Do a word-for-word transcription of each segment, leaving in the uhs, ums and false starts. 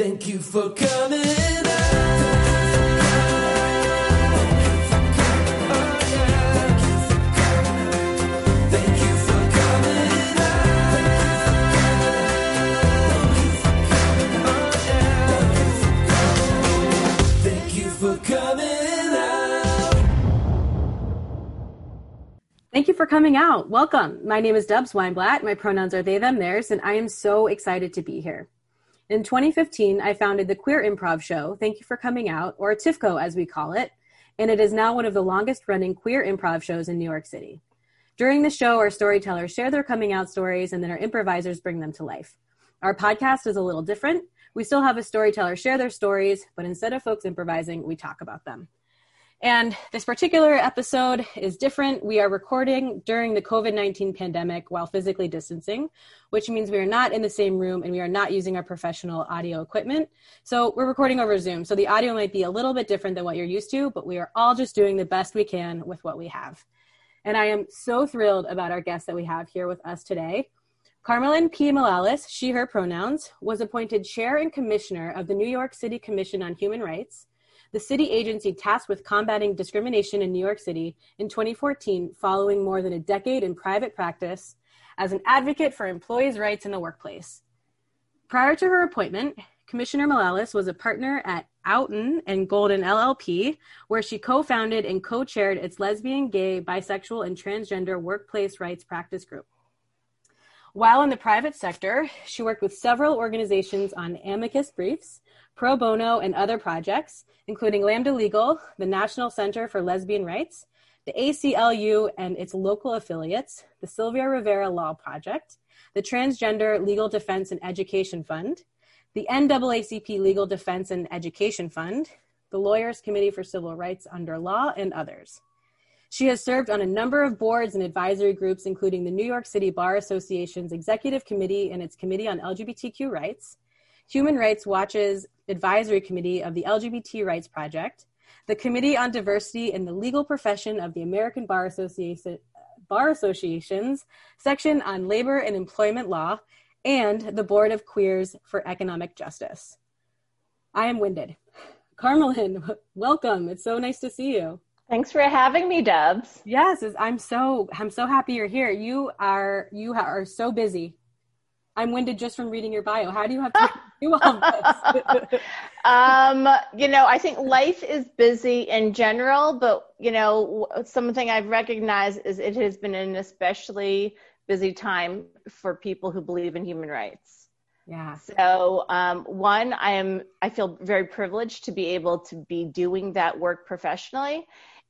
Thank you for coming out. Thank you for coming out. Welcome. My name is Dubs Weinblatt. My pronouns are they, them, theirs, and I am so excited to be here. In twenty fifteen, I founded the Queer Improv Show, Thank You for Coming Out, or TIFCO as we call it, and it is now one of the longest running queer improv shows in New York City. During the show, our storytellers share their coming out stories and then our improvisers bring them to life. Our podcast is a little different. We still have a storyteller share their stories, but instead of folks improvising, we talk about them. And this particular episode is different. We are recording during the covid nineteen pandemic while physically distancing, which means we are not in the same room and we are not using our professional audio equipment. So we're recording over Zoom. So the audio might be a little bit different than what you're used to, but we are all just doing the best we can with what we have. And I am so thrilled about our guest that we have here with us today. Carmelyn P. Malalis, she, her pronouns, was appointed chair and commissioner of the New York City Commission on Human Rights, the city agency tasked with combating discrimination in New York City in twenty fourteen, following more than a decade in private practice as an advocate for employees' rights in the workplace. Prior to her appointment, Commissioner Malalis was a partner at Outen and Golden L L P, where she co-founded and co-chaired its lesbian, gay, bisexual, and transgender workplace rights practice group. While in the private sector, she worked with several organizations on amicus briefs, pro bono, and other projects, including Lambda Legal, the National Center for Lesbian Rights, the A C L U and its local affiliates, the Sylvia Rivera Law Project, the Transgender Legal Defense and Education Fund, the N double A C P Legal Defense and Education Fund, the Lawyers Committee for Civil Rights Under Law, and others. She has served on a number of boards and advisory groups, including the New York City Bar Association's Executive Committee and its Committee on L G B T Q Rights, Human Rights Watch's Advisory Committee of the L G B T Rights Project, the Committee on Diversity in the Legal Profession of the American Bar Association, Bar Association's Section on Labor and Employment Law, and the Board of Queers for Economic Justice. I am winded. Carmelyn, welcome. It's so nice to see you. Thanks for having me, Dubs. Yes, I'm so I'm so happy you're here. You are you are so busy. I'm winded just from reading your bio. How do you have to do all this? um, you know, I think life is busy in general, but, you know, something I've recognized is it has been an especially busy time for people who believe in human rights. Yeah. So um, one, I am, I feel very privileged to be able to be doing that work professionally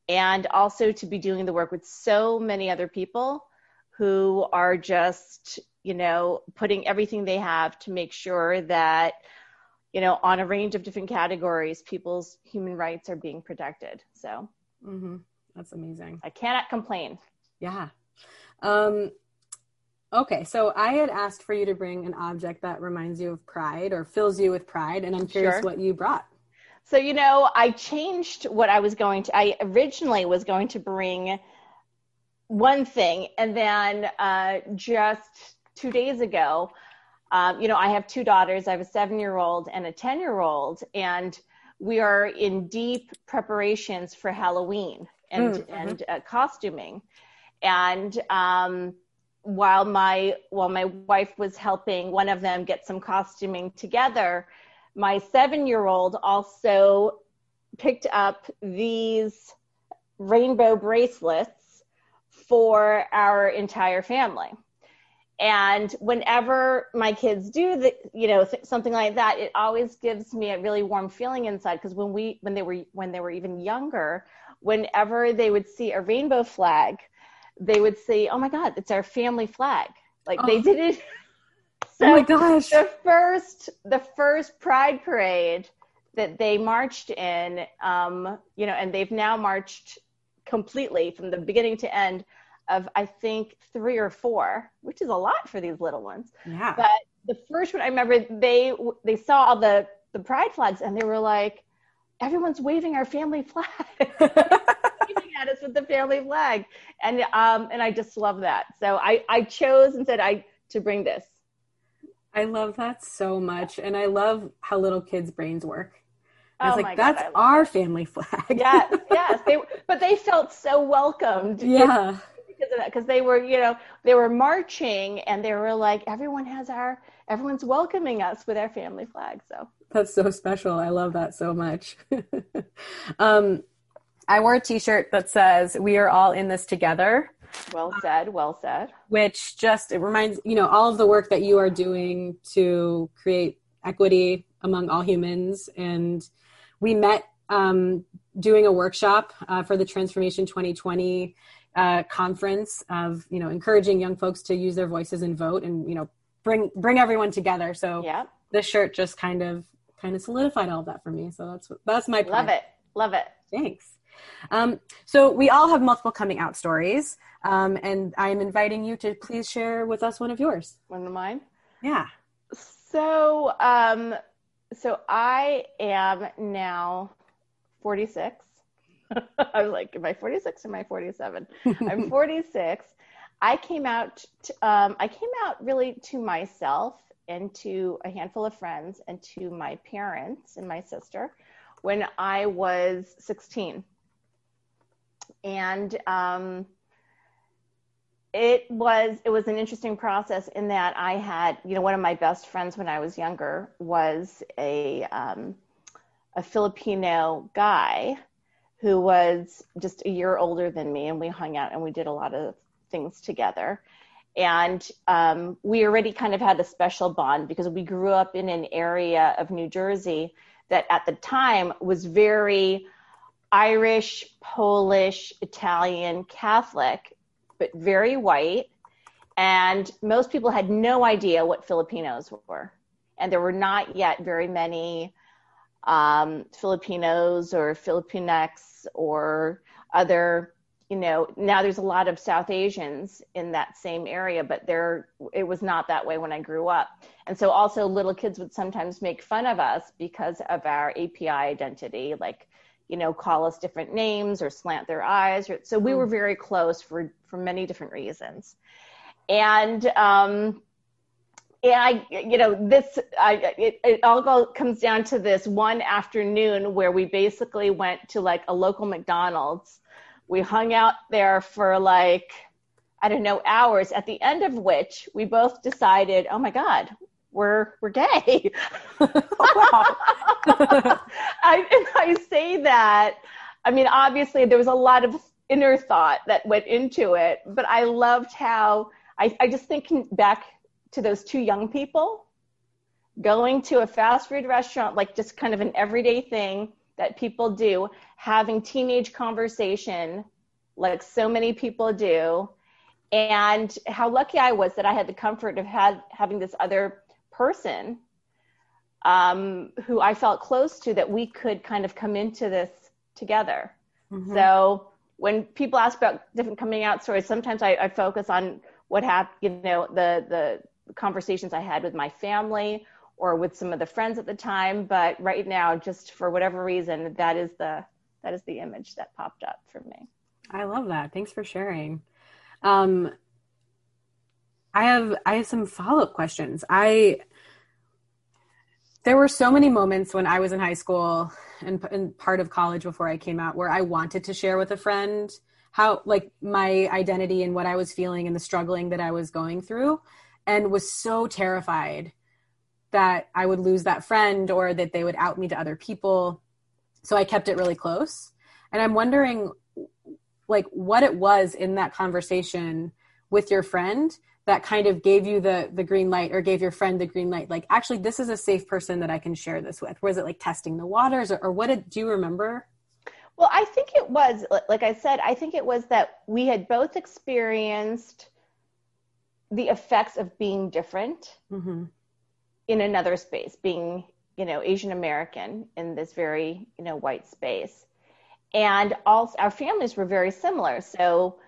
and also to be doing the work with so many other people who are just, you know, putting everything they have to make sure that, you know, on a range of different categories, people's human rights are being protected. So mm-hmm. That's amazing. I cannot complain. Yeah. Um, okay. So I had asked for you to bring an object that reminds you of pride or fills you with pride. And I'm curious sure. what you brought. So, you know, I changed what I was going to, I originally was going to bring one thing. And then uh, just two days ago, um, you know, I have two daughters. I have a seven-year-old and a ten-year-old, and we are in deep preparations for Halloween and mm-hmm. and uh, costuming. And um, while my while my wife was helping one of them get some costuming together, my seven-year-old also picked up these rainbow bracelets for our entire family. And whenever my kids do the, you know, th- something like that, it always gives me a really warm feeling inside. Because when we, when they were, when they were even younger, whenever they would see a rainbow flag, they would say, "Oh my God, it's our family flag!" Like oh. they did it. So oh my gosh! The first, the first Pride Parade that they marched in, um, you know, and they've now marched completely from the beginning to end of, I think, three or four, which is a lot for these little ones. Yeah. But the first one, I remember they they saw all the, the pride flags and they were like, everyone's waving our family flag. Waving at us with the family flag. And um and I just love that. So I, I chose and said I to bring this. I love that so much. And I love how little kids' brains work. I was oh like, that's God, our that. family flag. Yes, yes. They, but they felt so welcomed. Yeah. Because of that, because they were, you know, they were marching and they were like, everyone has our, everyone's welcoming us with our family flag. So that's so special. I love that so much. um, I wore a t-shirt that says, we are all in this together. Well said, well said. Which just, it reminds, you know, all of the work that you are doing to create equity among all humans. And we met um, doing a workshop uh, for the Transformation twenty twenty uh, conference of, you know, encouraging young folks to use their voices and vote and, you know, bring bring everyone together. So yeah. This shirt just kind of kind of solidified all of that for me. So that's that's my plan. Love it. Love it. Thanks. Um, so we all have multiple coming out stories. Um, and I'm inviting you to please share with us one of yours. One of mine? Yeah. So, um, so I am now forty-six. I was like, am I forty-six or am I forty-seven? I'm forty-six. I came out, t- um, I came out really to myself and to a handful of friends and to my parents and my sister when I was sixteen. And, um, It was, it was an interesting process in that I had, you know, one of my best friends when I was younger was a, um, a Filipino guy who was just a year older than me. And we hung out and we did a lot of things together. And um, we already kind of had a special bond because we grew up in an area of New Jersey that at the time was very Irish, Polish, Italian, Catholic, but very white. And most people had no idea what Filipinos were. And there were not yet very many um, Filipinos or Filipinx or other, you know, now there's a lot of South Asians in that same area, but there, it was not that way when I grew up. And so also little kids would sometimes make fun of us because of our A P I identity, like, you know, call us different names or slant their eyes. Or, so we were very close for, for many different reasons. And, um, and I, you know, this, I, it, it all go, comes down to this one afternoon where we basically went to like a local McDonald's. We hung out there for like, I don't know, hours, at the end of which we both decided, oh my God, we're, we're gay. Wow. I, and I say that, I mean, obviously there was a lot of inner thought that went into it, but I loved how, I, I just think back to those two young people going to a fast food restaurant, like just kind of an everyday thing that people do, having teenage conversation, like so many people do. And how lucky I was that I had the comfort of had, having this other person um, who I felt close to, that we could kind of come into this together. Mm-hmm. So when people ask about different coming out stories, sometimes I, I focus on what happened, you know, the, the conversations I had with my family or with some of the friends at the time. But right now, just for whatever reason, that is the, that is the image that popped up for me. I love that. Thanks for sharing. Um, I have, I have some follow-up questions. I, there were so many moments when I was in high school and, and part of college before I came out where I wanted to share with a friend how, like, my identity and what I was feeling and the struggling that I was going through, and was so terrified that I would lose that friend or that they would out me to other people. So I kept it really close. And I'm wondering, like, what it was in that conversation with your friend that kind of gave you the the green light, or gave your friend the green light, like, actually, this is a safe person that I can share this with. Was it like testing the waters, or, or what did, do you remember? Well, I think it was, like I said, I think it was that we had both experienced the effects of being different mm-hmm. in another space, being, you know, Asian American in this very, you know, white space. And all our families were very similar. So,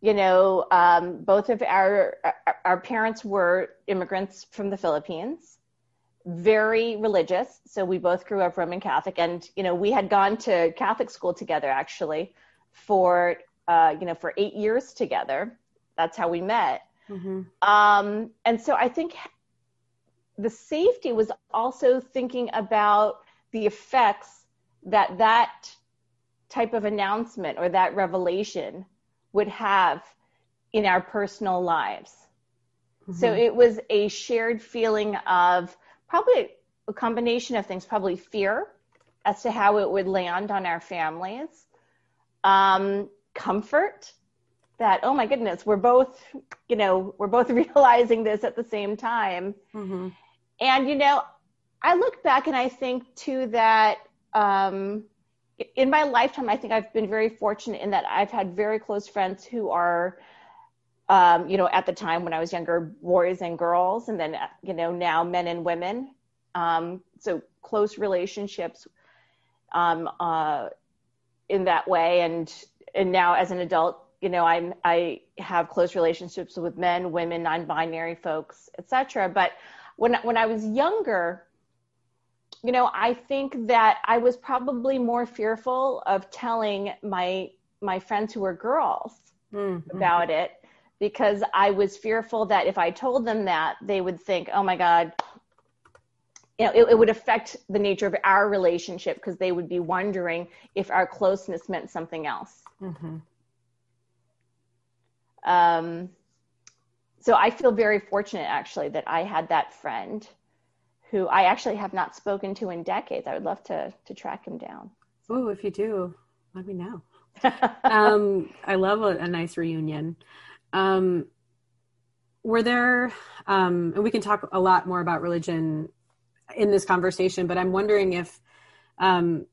you know, um, both of our, our parents were immigrants from the Philippines, very religious. So we both grew up Roman Catholic, and, you know, we had gone to Catholic school together actually for, uh, you know, for eight years together. That's how we met. Mm-hmm. Um, and so I think the safety was also thinking about the effects that that type of announcement or that revelation would have in our personal lives. Mm-hmm. So it was a shared feeling of probably a combination of things, probably fear as to how it would land on our families, um, comfort that, oh my goodness, we're both, you know, we're both realizing this at the same time. Mm-hmm. And, you know, I look back and I think too that, um, in my lifetime, I think I've been very fortunate in that I've had very close friends who are, um, you know, at the time when I was younger, boys and girls, and then, you know, now men and women. Um, so close relationships um, uh, in that way. And and now as an adult, you know, I'm I have close relationships with men, women, non-binary folks, et cetera. But when when I was younger, you know, I think that I was probably more fearful of telling my my friends who were girls mm-hmm. about it, because I was fearful that if I told them that, they would think, oh my God, you know, it, it would affect the nature of our relationship, because they would be wondering if our closeness meant something else. Mm-hmm. Um, so I feel very fortunate, actually, that I had that friend who I actually have not spoken to in decades. I would love to to track him down. Oh, if you do, let me know. um, I love a, a nice reunion. Um, were there, um, and we can talk a lot more about religion in this conversation, but I'm wondering if, um,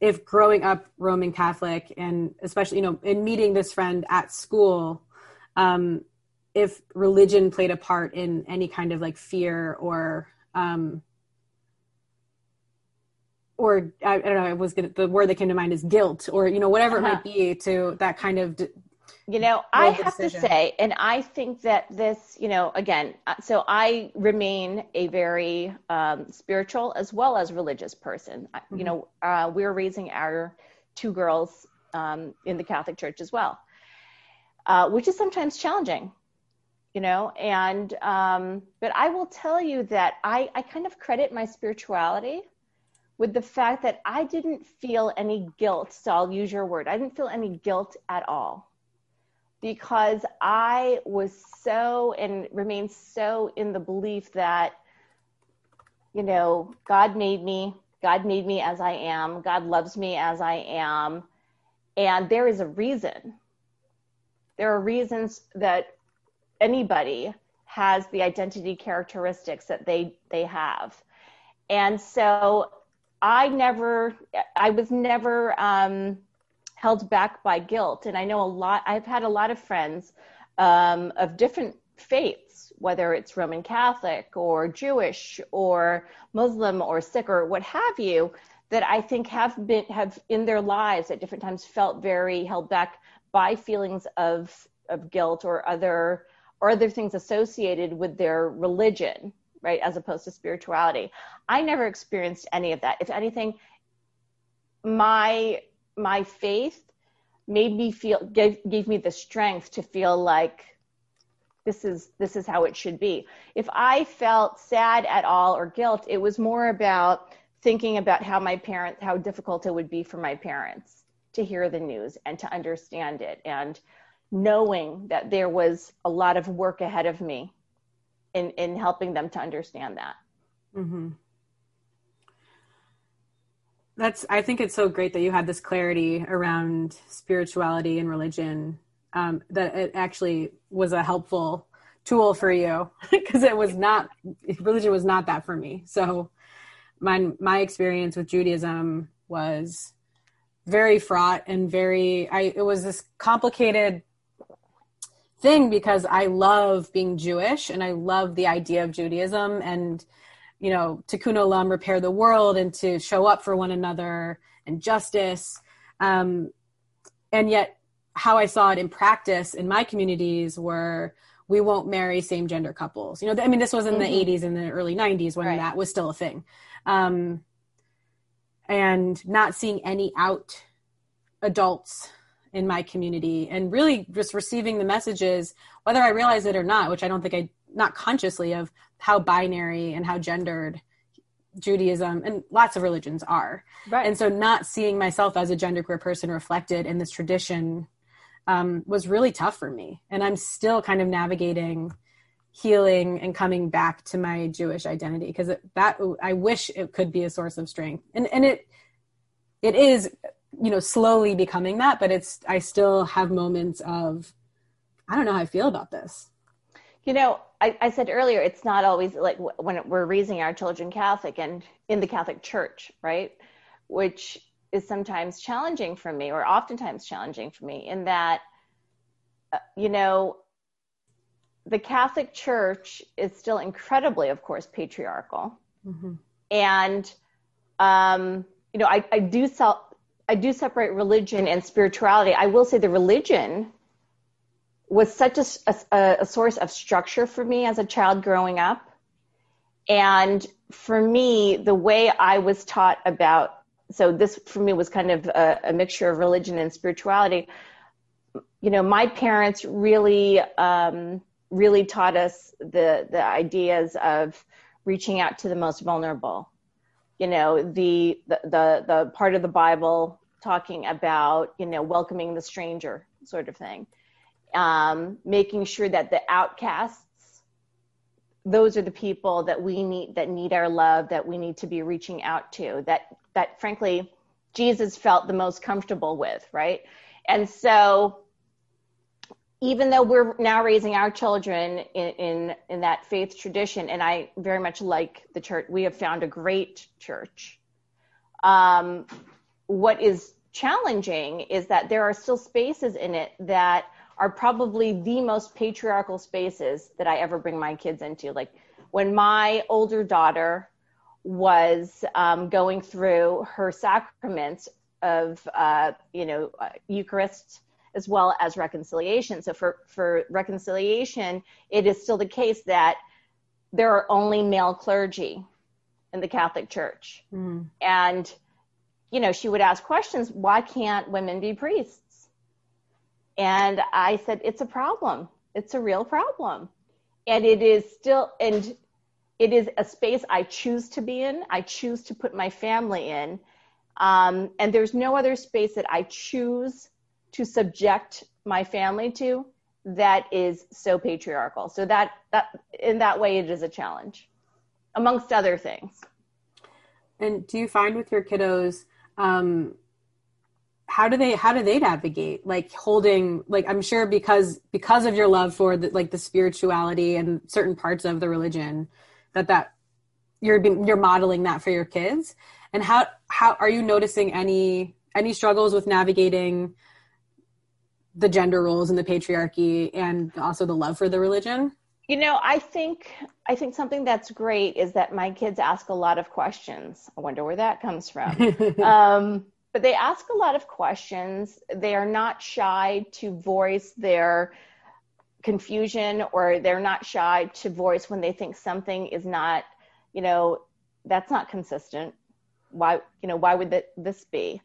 if growing up Roman Catholic, and especially, you know, in meeting this friend at school, um, if religion played a part in any kind of like fear or Um, or I, I don't know, I was gonna, the word that came to mind is guilt, or, you know, whatever uh-huh. it might be to that kind of, d- you know, I have decision. to say, and I think that this, you know, again, so I remain a very um, spiritual as well as religious person. Mm-hmm. You know, uh, we're raising our two girls um, in the Catholic Church as well, uh, which is sometimes challenging. You know, and, um, but I will tell you that I, I kind of credit my spirituality with the fact that I didn't feel any guilt. So I'll use your word. I didn't feel any guilt at all, because I was so, and remain so, in the belief that, you know, God made me, God made me as I am. God loves me as I am. And there is a reason. There are reasons that anybody has the identity characteristics that they, they have. And so I never, I was never um, held back by guilt. And I know a lot, I've had a lot of friends um, of different faiths, whether it's Roman Catholic or Jewish or Muslim or Sikh or what have you, that I think have been, have in their lives at different times felt very held back by feelings of, of guilt or other, or other things associated with their religion, right, as opposed to spirituality. I never experienced any of that. If anything, my my faith made me feel, gave, gave me the strength to feel like this is this is how it should be. If I felt sad at all or guilt, it was more about thinking about how my parents, how difficult it would be for my parents to hear the news and to understand it, and knowing that there was a lot of work ahead of me in, in helping them to understand that. Mm-hmm. That's, I think it's so great that you had this clarity around spirituality and religion, um, that it actually was a helpful tool for you, because it was not, religion was not that for me. So my, my experience with Judaism was very fraught and very, I, it was this complicated thing, because I love being Jewish and I love the idea of Judaism and, you know, tikkun olam, repair the world, and to show up for one another and justice. Um, and yet how I saw it in practice in my communities were, we won't marry same gender couples. You know, I mean, this was in mm-hmm. the eighties and the early nineties when right. that was still a thing. Um, and not seeing any out adults in my community, and really just receiving the messages, whether I realize it or not, which I don't think I not consciously of how binary and how gendered Judaism and lots of religions are. Right. And so not seeing myself as a genderqueer person reflected in this tradition um, was really tough for me. And I'm still kind of navigating, healing, and coming back to my Jewish identity, because that, I wish it could be a source of strength. And and it it is, you know, slowly becoming that, but it's, I still have moments of, I don't know how I feel about this. You know, I, I said earlier, it's not always like when we're raising our children Catholic and in the Catholic Church, right? Which is sometimes challenging for me, or oftentimes challenging for me, in that, uh, you know, the Catholic Church is still incredibly, of course, patriarchal. Mm-hmm. And, um, you know, I, I do sell, I do separate religion and spirituality. I will say the religion was such a, a, a source of structure for me as a child growing up. And for me, the way I was taught about, so this for me was kind of a, a mixture of religion and spirituality. You know, my parents really, um, really taught us the, the ideas of reaching out to the most vulnerable. You know, the, the, the, the part of the Bible talking about, you know, welcoming the stranger sort of thing. Um, making sure that the outcasts, those are the people that we need, that need our love, that we need to be reaching out to, that, that frankly, Jesus felt the most comfortable with, right? And so even though we're now raising our children in, in, in that faith tradition, and I very much like the church, we have found a great church. Um, what is challenging is that there are still spaces in it that are probably the most patriarchal spaces that I ever bring my kids into. Like when my older daughter was um, going through her sacraments of, uh, you know, uh, Eucharist as well as reconciliation. So for, for reconciliation, it is still the case that there are only male clergy in the Catholic Church. Mm. And, you know, she would ask questions, why can't women be priests? And I said, it's a problem. It's a real problem. And it is still, and it is a space I choose to be in. I choose to put my family in. Um, and there's no other space that I choose to subject my family to that is so patriarchal. So that, that in that way, it is a challenge, amongst other things. And do you find with your kiddos, um, how do they, how do they navigate like holding, like, I'm sure because, because of your love for the, like the spirituality and certain parts of the religion that, that you're, you're modeling that for your kids. And how, how are you noticing any, any struggles with navigating the gender roles and the patriarchy and also the love for the religion? You know, I think, I think something that's great is that my kids ask a lot of questions. I wonder where that comes from. um, But they ask a lot of questions. They are not shy to voice their confusion, or they're not shy to voice when they think something is not, you know, that's not consistent. Why, you know, why would that, this be?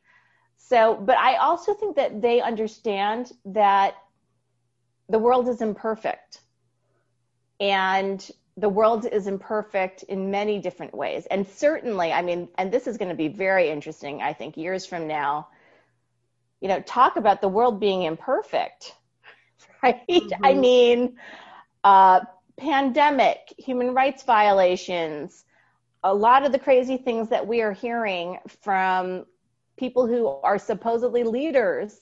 So, but I also think that they understand that the world is imperfect, and the world is imperfect in many different ways. And certainly, I mean, and this is going to be very interesting, I think, years from now, you know, talk about the world being imperfect, right? Mm-hmm. I mean, uh, pandemic, human rights violations, a lot of the crazy things that we are hearing from people who are supposedly leaders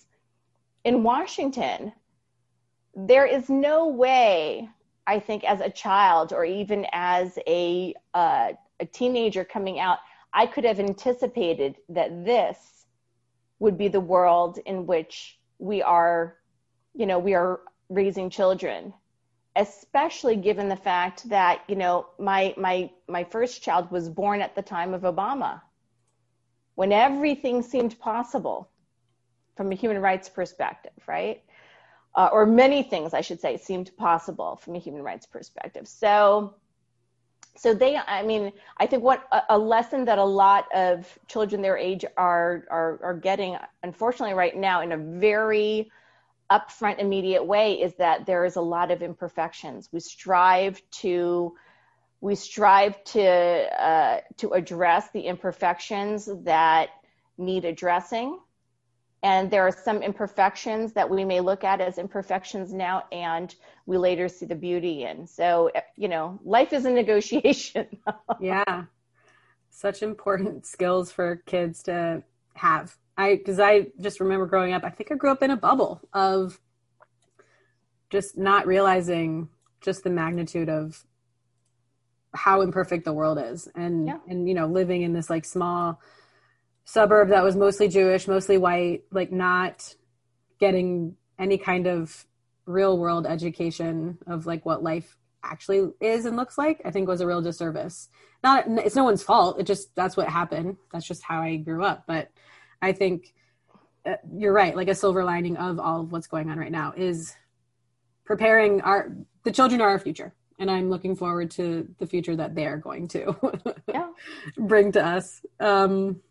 in Washington. There is no way, I think, as a child or even as a, uh, a teenager coming out, I could have anticipated that this would be the world in which we are, you know, we are raising children, especially given the fact that, you know, my, my, my first child was born at the time of Obama, when everything seemed possible from a human rights perspective, right? Uh, or many things, I should say, seemed possible from a human rights perspective. So, so they, I mean, I think what a, a lesson that a lot of children their age are, are, are getting, unfortunately, right now in a very upfront, immediate way is that there is a lot of imperfections. We strive to we strive to uh, to address the imperfections that need addressing. And there are some imperfections that we may look at as imperfections now, and we later see the beauty in. So, you know, life is a negotiation. Yeah. Such important skills for kids to have. I, cause I just remember growing up, I think I grew up in a bubble of just not realizing just the magnitude of how imperfect the world is. And, yeah. and, you know, living in this like small suburb that was mostly Jewish, mostly white, like not getting any kind of real world education of like what life actually is and looks like, I think was a real disservice. Not, it's no one's fault. It just, that's what happened. That's just how I grew up. But I think uh, you're right. Like a silver lining of all of what's going on right now is preparing our, the children are our future. And I'm looking forward to the future that they're going to yeah. bring to us. Um,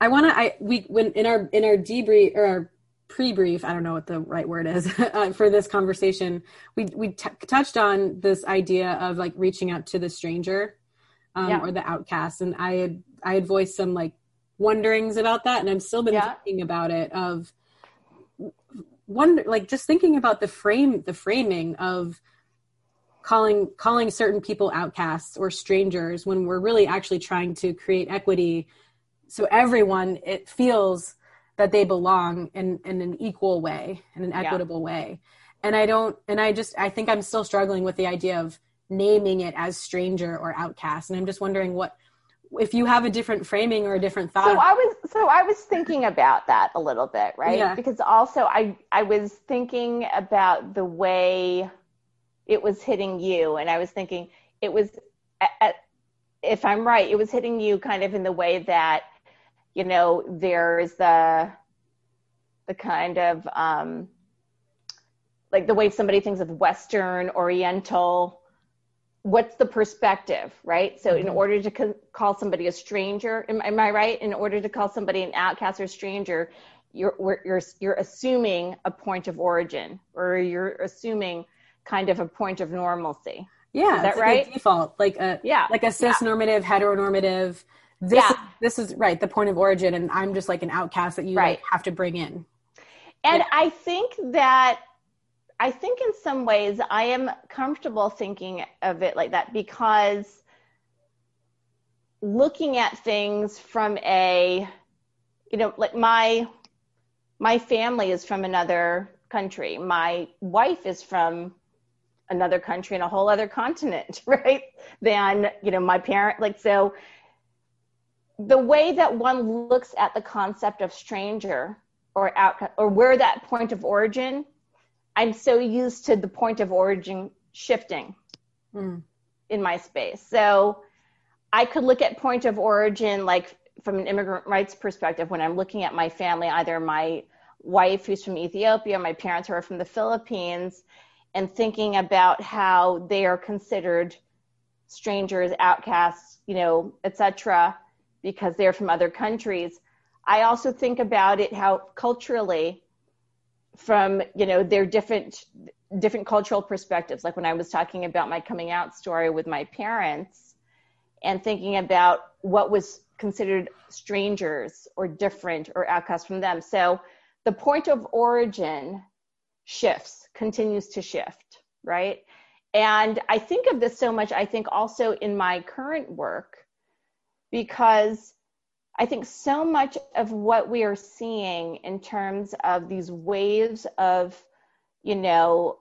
I want to, I, we, when in our, in our debrief or our pre-brief, I don't know what the right word is uh, for this conversation, we, we t- touched on this idea of like reaching out to the stranger um, yeah. or the outcast. And I had, I had voiced some like wonderings about that. And I'm still been yeah. thinking about it of wonder, like just thinking about the frame, the framing of calling, calling certain people outcasts or strangers when we're really actually trying to create equity. So everyone, it feels that they belong in, in an equal way, in an equitable yeah. way. And I don't, and I just, I think I'm still struggling with the idea of naming it as stranger or outcast. And I'm just wondering what, if you have a different framing or a different thought. So I was, so I was thinking about that a little bit, right? Yeah. Because also I, I was thinking about the way it was hitting you. And I was thinking it was, if I'm right, it was hitting you kind of in the way that, you know, there's the the kind of um, like the way somebody thinks of Western, Oriental, what's the perspective, right? So mm-hmm. in order to co- call somebody a stranger, am, am I right? In order to call somebody an outcast or stranger, you're, you're, you're assuming a point of origin, or you're assuming kind of a point of normalcy. Yeah, is that right? Like a default, like a, yeah. like a cisnormative, yeah. heteronormative, This, yeah. is, this is right. the point of origin. And I'm just like an outcast that you right. like, have to bring in. And like, I think that, I think in some ways I am comfortable thinking of it like that, because looking at things from a, you know, like my, my family is from another country. My wife is from another country and a whole other continent, right? Than, you know, my parent, like, so the way that one looks at the concept of stranger or outcast or where that point of origin, I'm so used to the point of origin shifting mm. in my space. So I could look at point of origin, like from an immigrant rights perspective, when I'm looking at my family, either my wife who's from Ethiopia, my parents who are from the Philippines, and thinking about how they are considered strangers, outcasts, you know, et cetera, because they're from other countries. I also think about it how culturally from, you know, their different, different cultural perspectives. Like when I was talking about my coming out story with my parents and thinking about what was considered strangers or different or outcasts from them. So the point of origin shifts, continues to shift, right? And I think of this so much, I think also in my current work, because I think so much of what we are seeing in terms of these waves of, you know,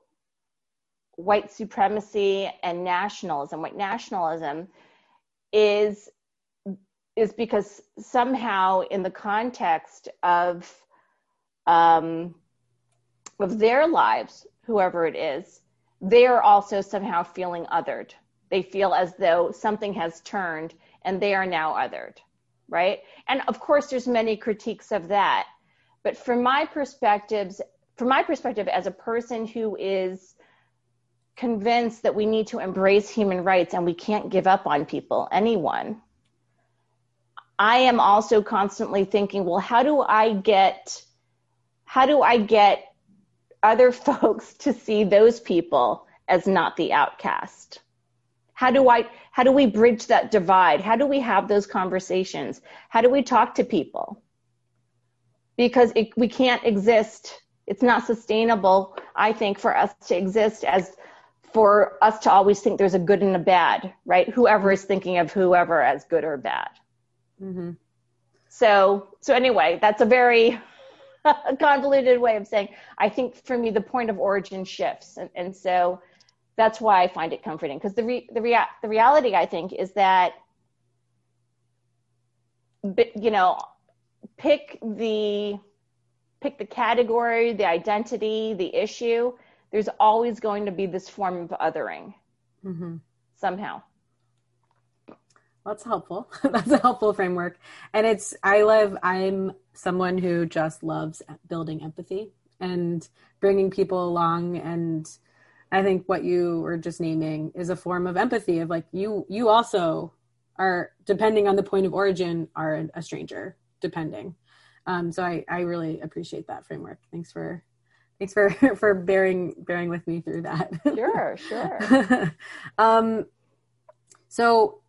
white supremacy and nationalism, white nationalism is, is because somehow in the context of, um, of their lives, whoever it is, they are also somehow feeling othered. They feel as though something has turned and they are now othered, right? And of course, there's many critiques of that. But from my perspectives, from my perspective as a person who is convinced that we need to embrace human rights and we can't give up on people, anyone, I am also constantly thinking, well, how do I get, how do I get other folks to see those people as not the outcast? How do I, how do we bridge that divide? How do we have those conversations? How do we talk to people? Because it, we can't exist. It's not sustainable, I think, for us to exist as, for us to always think there's a good and a bad, right? Whoever is thinking of whoever as good or bad. Mm-hmm. So, so anyway, that's a very convoluted way of saying, I think for me, the point of origin shifts. And, and so, that's why I find it comforting, because the re- the rea- the reality, I think, is that, you know, pick the pick the category, the identity, the issue. There's always going to be this form of othering, mm-hmm. somehow. That's helpful. That's a helpful framework, and it's I love. I'm someone who just loves building empathy and bringing people along and. I think what you were just naming is a form of empathy of like, you, you also are, depending on the point of origin, are a stranger, depending. Um, so I, I really appreciate that framework. Thanks for, thanks for, for bearing, bearing with me through that. Sure, sure. um, so,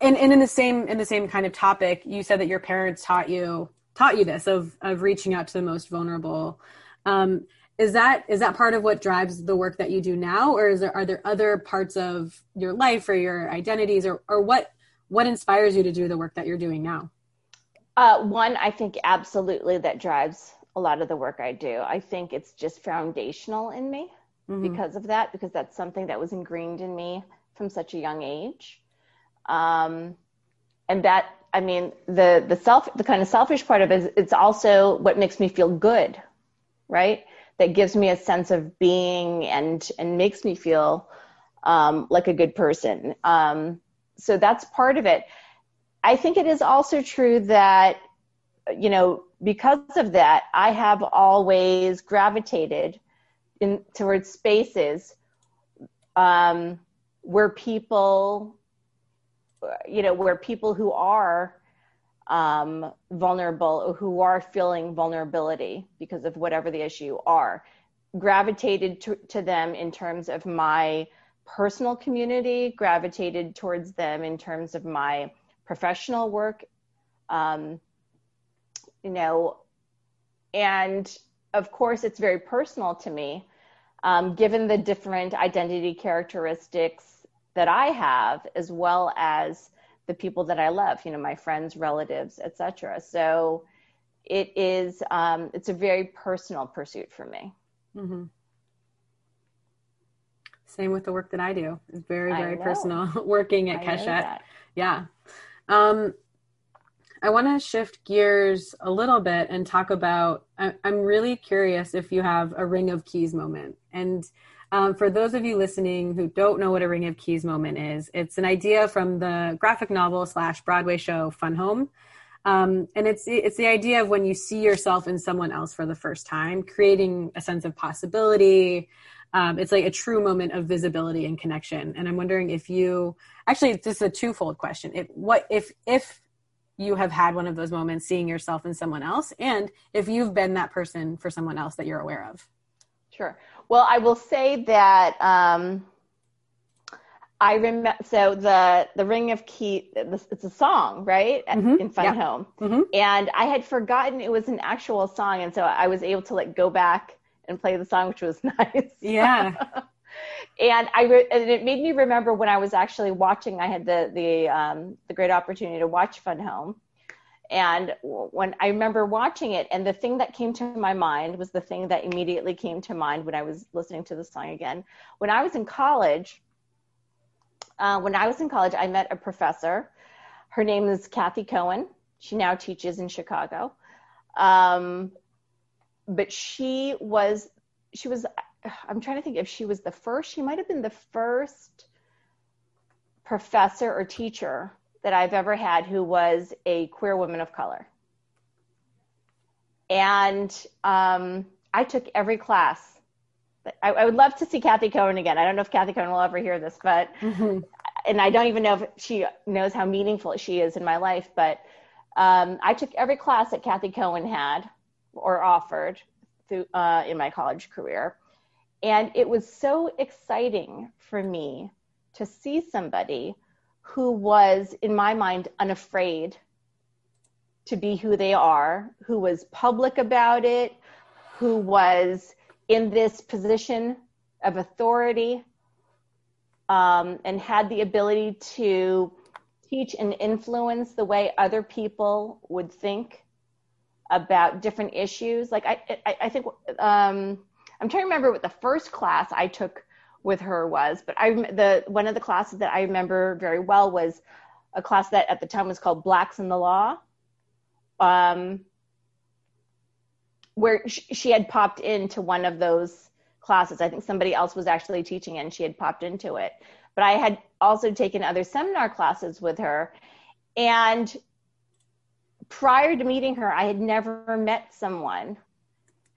and, and in the same, in the same kind of topic, you said that your parents taught you, taught you this of, of reaching out to the most vulnerable. Um, Is that is that part of what drives the work that you do now, or is there are there other parts of your life or your identities, or or what what inspires you to do the work that you're doing now? Uh, one, I think absolutely that drives a lot of the work I do. I think it's just foundational in me, mm-hmm. because of that, because that's something that was ingrained in me from such a young age, um, and that I mean the the self the kind of selfish part of it is it's also what makes me feel good, right? That gives me a sense of being and and makes me feel um, like a good person. Um, so that's part of it. I think it is also true that, you know, because of that, I have always gravitated in towards spaces um, where people, you know, where people who are Um, vulnerable or who are feeling vulnerability because of whatever the issue are, gravitated to, to them in terms of my personal community, gravitated towards them in terms of my professional work, um, you know, and of course it's very personal to me, um, given the different identity characteristics that I have, as well as the people that I love, you know, my friends, relatives, et cetera. So it is, um, it's a very personal pursuit for me. Mm-hmm. Same with the work that I do. It's very, very personal working at Keshet. Yeah. Um, I want to shift gears a little bit and talk about, I, I'm really curious if you have a Ring of Keys moment. And Um, for those of you listening who don't know what a Ring of Keys moment is, it's an idea from the graphic novel slash Broadway show Fun Home. Um, and it's it's the idea of when you see yourself in someone else for the first time, creating a sense of possibility. Um, it's like a true moment of visibility and connection. And I'm wondering if you, actually, this is a twofold question. It, what if if you have had one of those moments, seeing yourself in someone else, and if you've been that person for someone else that you're aware of? Sure. Well, I will say that um, I remember, so the, the Ring of Keys, it's a song, right? Mm-hmm. In Fun yeah. Home. Mm-hmm. And I had forgotten it was an actual song. And so I was able to like go back and play the song, which was nice. Yeah. and I, re- and it made me remember when I was actually watching, I had the, the, um, the great opportunity to watch Fun Home. And when I remember watching it, and the thing that came to my mind was the thing that immediately came to mind when I was listening to the song again. When I was in college, uh, when I was in college, I met a professor. Her name is Kathy Cohen. She now teaches in Chicago. Um, but she was, she was, I'm trying to think if she was the first, she might've been the first professor or teacher that I've ever had who was a queer woman of color. And um, I took every class. I, I would love to see Kathy Cohen again. I don't know if Kathy Cohen will ever hear this, but mm-hmm. and I don't even know if she knows how meaningful she is in my life, but um, I took every class that Kathy Cohen had or offered through, uh, in my college career. And it was so exciting for me to see somebody who was, in my mind, unafraid to be who they are, who was public about it, who was in this position of authority, um, and had the ability to teach and influence the way other people would think about different issues. Like I, I, I think, um, I'm trying to remember what the first class I took with her was, but I the one of the classes that I remember very well was a class that at the time was called Blacks in the Law, um, where she, she had popped into one of those classes. I think somebody else was actually teaching and she had popped into it. But I had also taken other seminar classes with her. And prior to meeting her, I had never met someone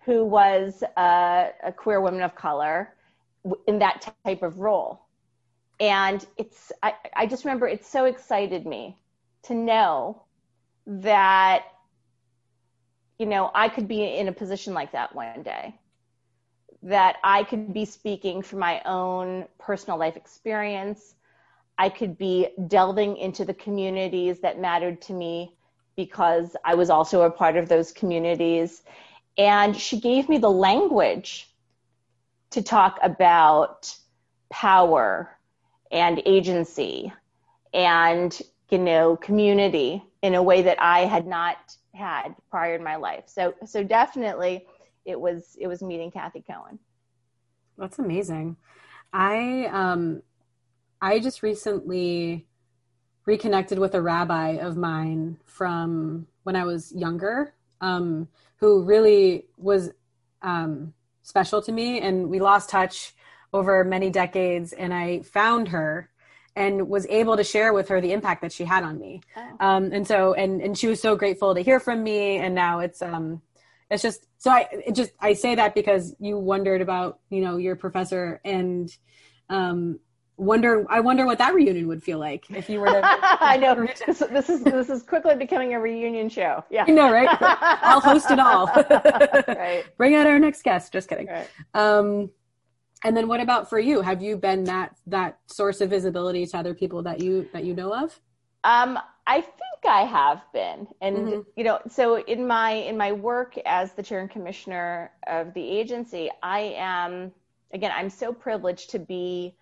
who was uh, a queer woman of color in that type of role. And it's, I, I just remember it so excited me to know that, you know, I could be in a position like that one day, that I could be speaking from my own personal life experience. I could be delving into the communities that mattered to me because I was also a part of those communities. And she gave me the language to talk about power and agency and, you know, community in a way that I had not had prior in my life. So, so definitely it was, it was meeting Kathy Cohen. That's amazing. I, um, I just recently reconnected with a rabbi of mine from when I was younger, um, who really was, um, special to me, and we lost touch over many decades, and I found her and was able to share with her the impact that she had on me. Oh. Um, and so, and, and she was so grateful to hear from me. And now it's, um, it's just, so I, it just, I say that because you wondered about, you know, your professor, and, um, wonder, I wonder what that reunion would feel like if you were to. I know this, this is this is quickly becoming a reunion show. Yeah, you know, right? I'll host it all. Right. Bring out our next guest. Just kidding. Right. Um, and then what about for you? Have you been that that source of visibility to other people that you that you know of? Um, I think I have been, and mm-hmm. you know, so in my in my work as the chair and commissioner of the agency, I am again. I'm so privileged to be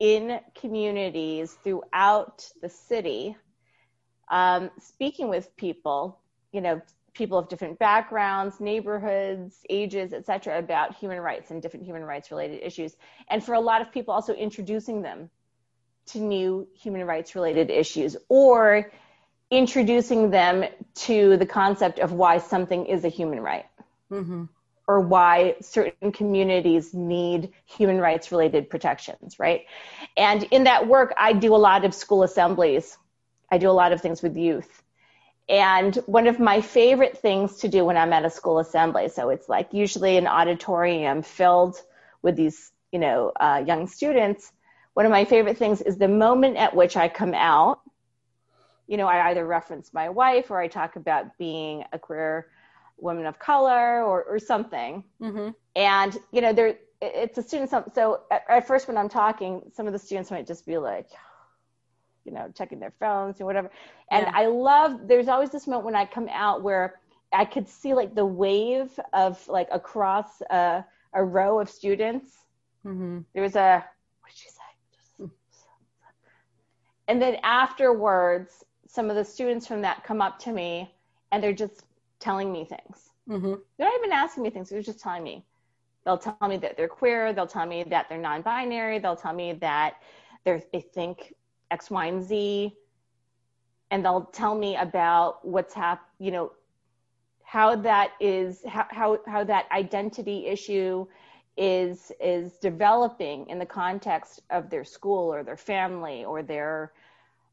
in communities throughout the city, um, speaking with people, you know, people of different backgrounds, neighborhoods, ages, et cetera, about human rights and different human rights related issues. And for a lot of people also introducing them to new human rights related issues, or introducing them to the concept of why something is a human right, mm-hmm. or why certain communities need human rights related protections, right? And in that work, I do a lot of school assemblies. I do a lot of things with youth. And one of my favorite things to do when I'm at a school assembly, so it's like usually an auditorium filled with these, you know, uh, young students. One of my favorite things is the moment at which I come out. You know, I either reference my wife or I talk about being a queer women of color or, or something. Mm-hmm. And, you know, there it's a student. So at, at first when I'm talking, some of the students might just be like, you know, checking their phones or whatever. And yeah. I love, there's always this moment when I come out where I could see like the wave of like across a, a row of students. Mm-hmm. There was a, what did she say? And then afterwards, some of the students from that come up to me and they're just telling me things. Mm-hmm. They're not even asking me things. They're just telling me. They'll tell me that they're queer. They'll tell me that they're non-binary. They'll tell me that they're, they think X, Y, and Z. And they'll tell me about what's hap, you know, how that is, how, how, how that identity issue is, is developing in the context of their school or their family or their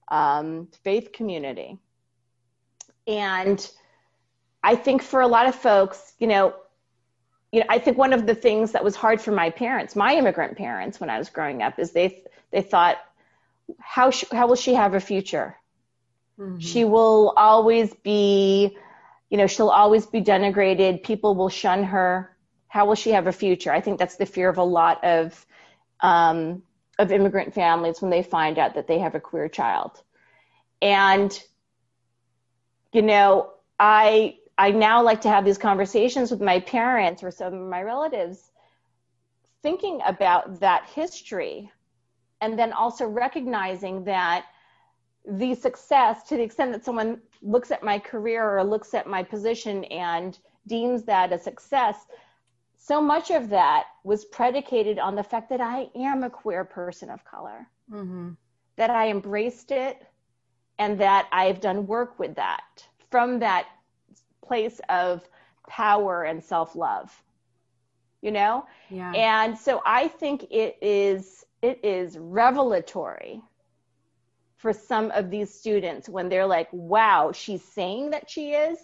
um, faith community. And I think for a lot of folks, you know, you know, I think one of the things that was hard for my parents, my immigrant parents, when I was growing up, is they they thought, how she, how will she have a future? Mm-hmm. She will always be, you know, she'll always be denigrated. People will shun her. How will she have a future? I think that's the fear of a lot of um, of immigrant families when they find out that they have a queer child. And, you know, I I now like to have these conversations with my parents or some of my relatives, thinking about that history, and then also recognizing that the success, to the extent that someone looks at my career or looks at my position and deems that a success, so much of that was predicated on the fact that I am a queer person of color, mm-hmm. that I embraced it, and that I've done work with that from that place of power and self-love, you know? Yeah. And so I think it is, it is revelatory for some of these students when they're like, wow, she's saying that she is,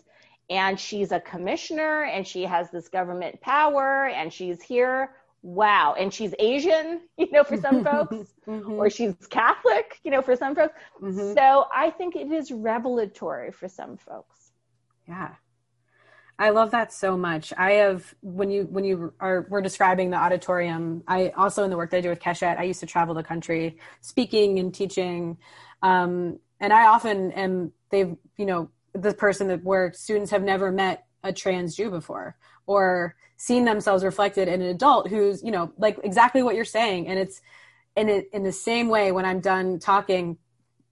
and she's a commissioner, and she has this government power, and she's here. Wow. And she's Asian, you know, for some folks, mm-hmm. or she's Catholic, you know, for some folks. Mm-hmm. So I think it is revelatory for some folks. Yeah. I love that so much. I have, when you, when you are, we're describing the auditorium, I also, in the work that I do with Keshet, I used to travel the country speaking and teaching. Um, and I often am, they've, you know, the person that where students have never met a trans Jew before or seen themselves reflected in an adult who's, you know, like exactly what you're saying. And it's in it, in the same way when I'm done talking,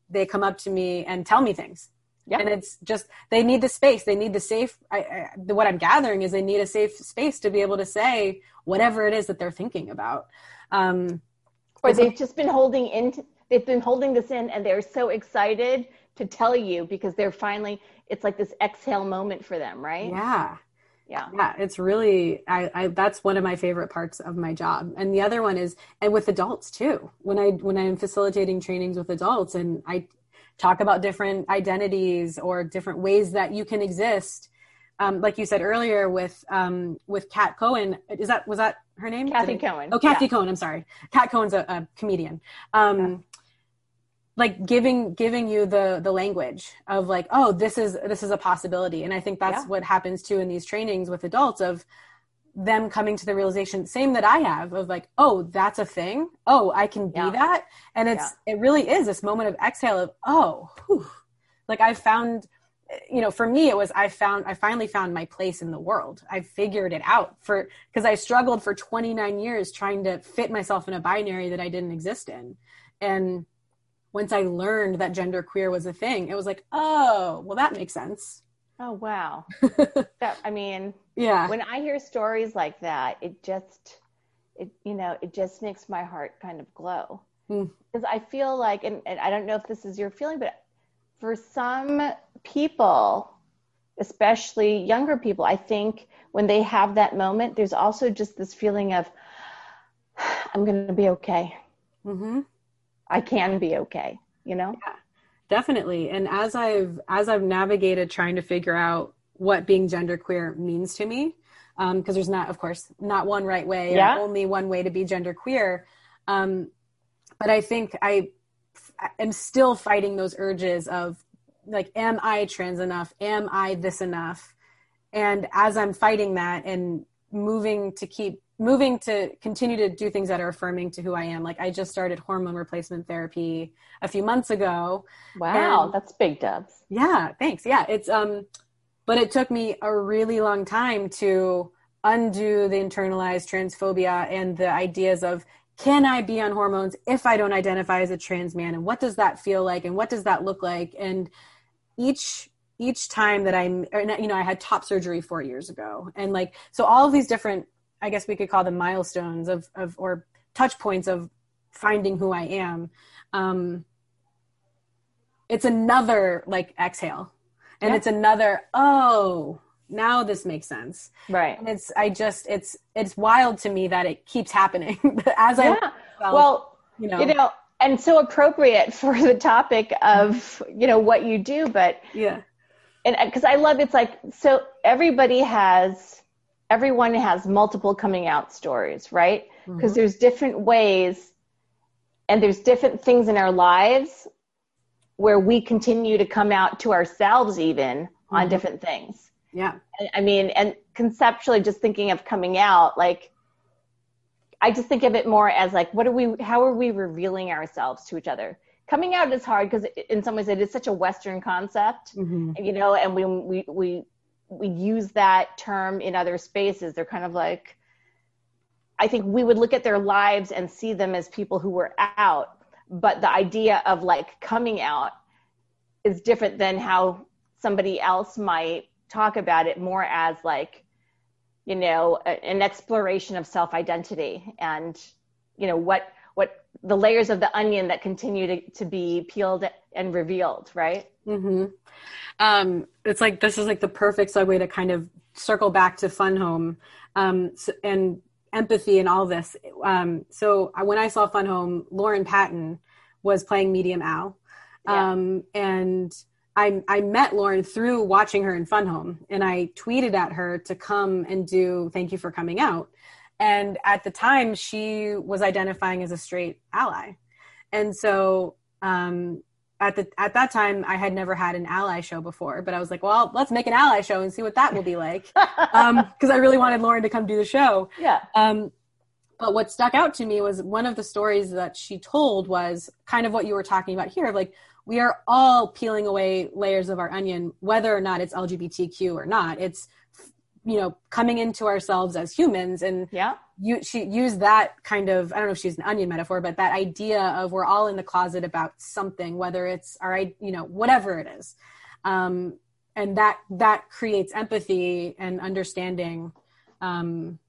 they come up to me and tell me things. Yep. And it's just, they need the space. They need the safe. I, I, what I'm gathering is they need a safe space to be able to say whatever it is that they're thinking about. Um, or they've just been holding in, they've been holding this in, and they're so excited to tell you because they're finally, it's like this exhale moment for them. Right. Yeah. Yeah. Yeah. It's really, I, I, that's one of my favorite parts of my job. And the other one is, and with adults too, when I, when I'm facilitating trainings with adults and I talk about different identities or different ways that you can exist. Um, like you said earlier with, um, with Kat Cohen, is that, was that her name? Kathy Cohen. Oh, Kathy yeah. Cohen. I'm sorry. Kat Cohen's a, a comedian. Um, yeah. Like giving, giving you the, the language of like, oh, this is, this is a possibility. And I think that's yeah. what happens too in these trainings with adults of them coming to the realization, same that I have of like, oh, that's a thing. Oh, I can be yeah. that. And it's, yeah. it really is this moment of exhale of, oh, whew. Like I found, you know, for me, it was, I found, I finally found my place in the world. I figured it out for, cause I struggled for twenty-nine years trying to fit myself in a binary that I didn't exist in. And once I learned that genderqueer was a thing, it was like, oh, well, that makes sense. Oh, wow. that, I mean, yeah. when I hear stories like that, it just, it you know, it just makes my heart kind of glow. Because mm. I feel like, and, and I don't know if this is your feeling, but for some people, especially younger people, I think when they have that moment, there's also just this feeling of, I'm going to be okay. Mm-hmm. I can be okay, you know? Yeah, definitely. And as I've, as I've navigated trying to figure out what being genderqueer means to me, um, because there's not, of course, not one right way, yeah. or only one way to be genderqueer. Um, but I think I f- am still fighting those urges of like, am I trans enough? Am I this enough? And as I'm fighting that and moving to keep moving to continue to do things that are affirming to who I am. Like I just started hormone replacement therapy a few months ago. Wow. And, that's big, Dubs. Yeah. Thanks. Yeah. It's, um, but it took me a really long time to undo the internalized transphobia and the ideas of, can I be on hormones if I don't identify as a trans man? And what does that feel like? And what does that look like? And each each time that I'm, or, you know, I had top surgery four years ago. And like, so all of these different, I guess we could call them milestones of, of, or touch points of finding who I am. Um, it's another like exhale and yeah. it's another, oh, now this makes sense. Right. And it's, I just, it's, it's wild to me that it keeps happening as yeah. I, well, well you, know, you know, and so appropriate for the topic of, you know, what you do, but yeah. And because I love, it's like, so everybody has, everyone has multiple coming out stories, right? Because mm-hmm. there's different ways And there's different things in our lives where we continue to come out to ourselves even mm-hmm. on different things. Yeah. I mean, and conceptually just thinking of coming out, like, I just think of it more as like, what are we, how are we revealing ourselves to each other? Coming out is hard because in some ways it is such a Western concept, mm-hmm. you know, and we, we, we, we use that term in other spaces. They're kind of like, I think we would look at their lives and see them as people who were out, but the idea of like coming out is different than how somebody else might talk about it, more as like, you know, a, an exploration of self-identity and, you know, what, what the layers of the onion that continue to, to be peeled and revealed. Right. Mm-hmm. Um, it's like, this is like the perfect segue to kind of circle back to Fun Home um, and empathy and all this. Um, so when I saw Fun Home, Lauren Patton was playing Medium Al. Um, yeah. And I, I met Lauren through watching her in Fun Home, and I tweeted at her to come and do Thank You for Coming Out. And at the time she was identifying as a straight ally. And so, um, at the, at that time I had never had an ally show before, but I was like, well, let's make an ally show and see what that will be like. Um, cause I really wanted Lauren to come do the show. Yeah. Um, but what stuck out to me was one of the stories that she told was kind of what you were talking about here. Like, we are all peeling away layers of our onion, whether or not it's L G B T Q or not. It's, you know, coming into ourselves as humans. And yeah, you, she used that kind of, I don't know if she's an onion metaphor, but that idea of we're all in the closet about something, whether it's our, you know, whatever it is. Um, and that, that creates empathy and understanding um,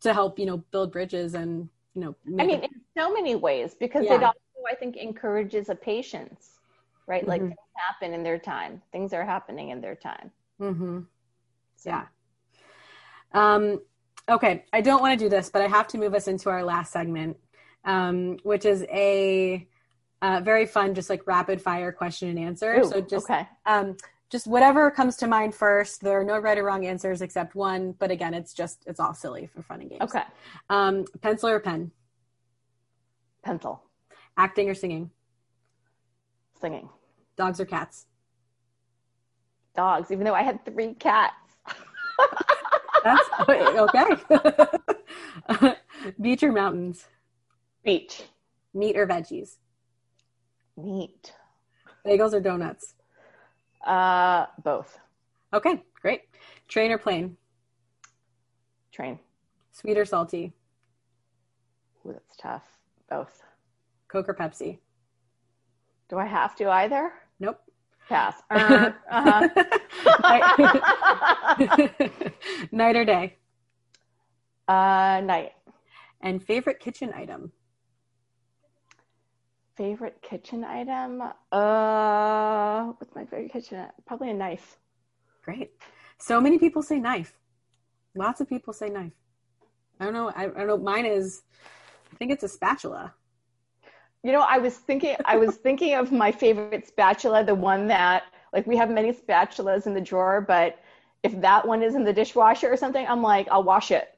to help, you know, build bridges and, you know. I mean, it- in so many ways, because yeah. it also, I think, encourages a patience. Right? Like mm-hmm. things happen in their time. Things are happening in their time. Mm-hmm. So. Yeah. Um, okay. I don't want to do this, but I have to move us into our last segment, um, which is a uh, very fun, just like rapid fire question and answer. Ooh, so just, okay. um, just whatever comes to mind first. There are no right or wrong answers except one, but again, it's just, it's all silly for fun and games. Okay. Um, pencil or pen? Pencil. Acting or singing? Singing. Dogs or cats? Dogs, even though I had three cats. That's okay. Beach or mountains? Beach. Meat or veggies? Meat. Bagels or donuts? Uh, both. Okay, great. Train or plane? Train. Sweet or salty? Ooh, that's tough. Both. Coke or Pepsi? Do I have to either? Nope. Pass. Uh, uh-huh. Night or day? Uh, night. And favorite kitchen item? Favorite kitchen item? Uh, what's my favorite kitchen item? Probably a knife. Great. So many people say knife. Lots of people say knife. I don't know. I, I don't know. Mine is, I think it's a spatula. You know, I was thinking, I was thinking of my favorite spatula, the one that, like, we have many spatulas in the drawer, but if that one is in the dishwasher or something, I'm like, I'll wash it.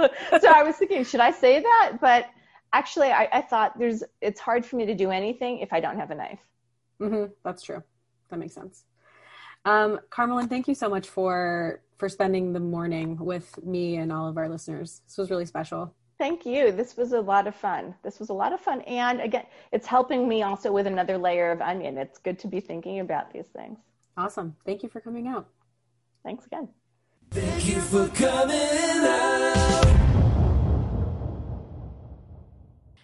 So I was thinking, should I say that? But actually I, I thought there's, it's hard for me to do anything if I don't have a knife. Mm-hmm. That's true. That makes sense. Um, Carmelyn, thank you so much for, for spending the morning with me and all of our listeners. This was really special. Thank you. This was a lot of fun. This was a lot of fun. And again, it's helping me also with another layer of onion. It's good to be thinking about these things. Awesome. Thank you for coming out. Thanks again. Thank you for coming out.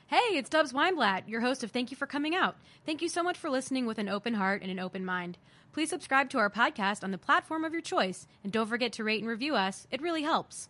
Hey, it's Dubs Weinblatt, your host of Thank You for Coming Out. Thank you so much for listening with an open heart and an open mind. Please subscribe to our podcast on the platform of your choice. And don't forget to rate and review us. It really helps.